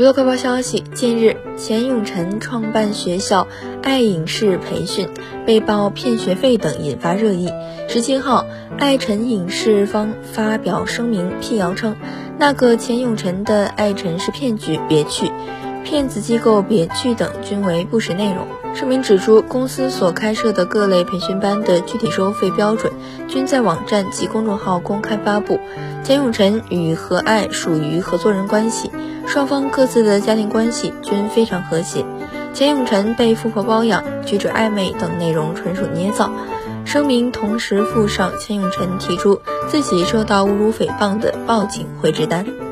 娱乐快报消息，近日，钱永晨创办学校爱影视培训被曝骗学费等引发热议。17号，爱晨影视方发表声明辟谣称，那个钱永晨的爱晨是骗局，别去。骗子机构别去等均为不实内容。声明指出，公司所开设的各类培训班的具体收费标准均在网站及公众号公开发布。钱永晨与和爱属于合作人关系，双方各自的家庭关系均非常和谐。钱永晨被富婆包养、举止暧昧等内容纯属捏造。声明同时附上钱永晨提出自己受到侮辱诽谤的报警会之单。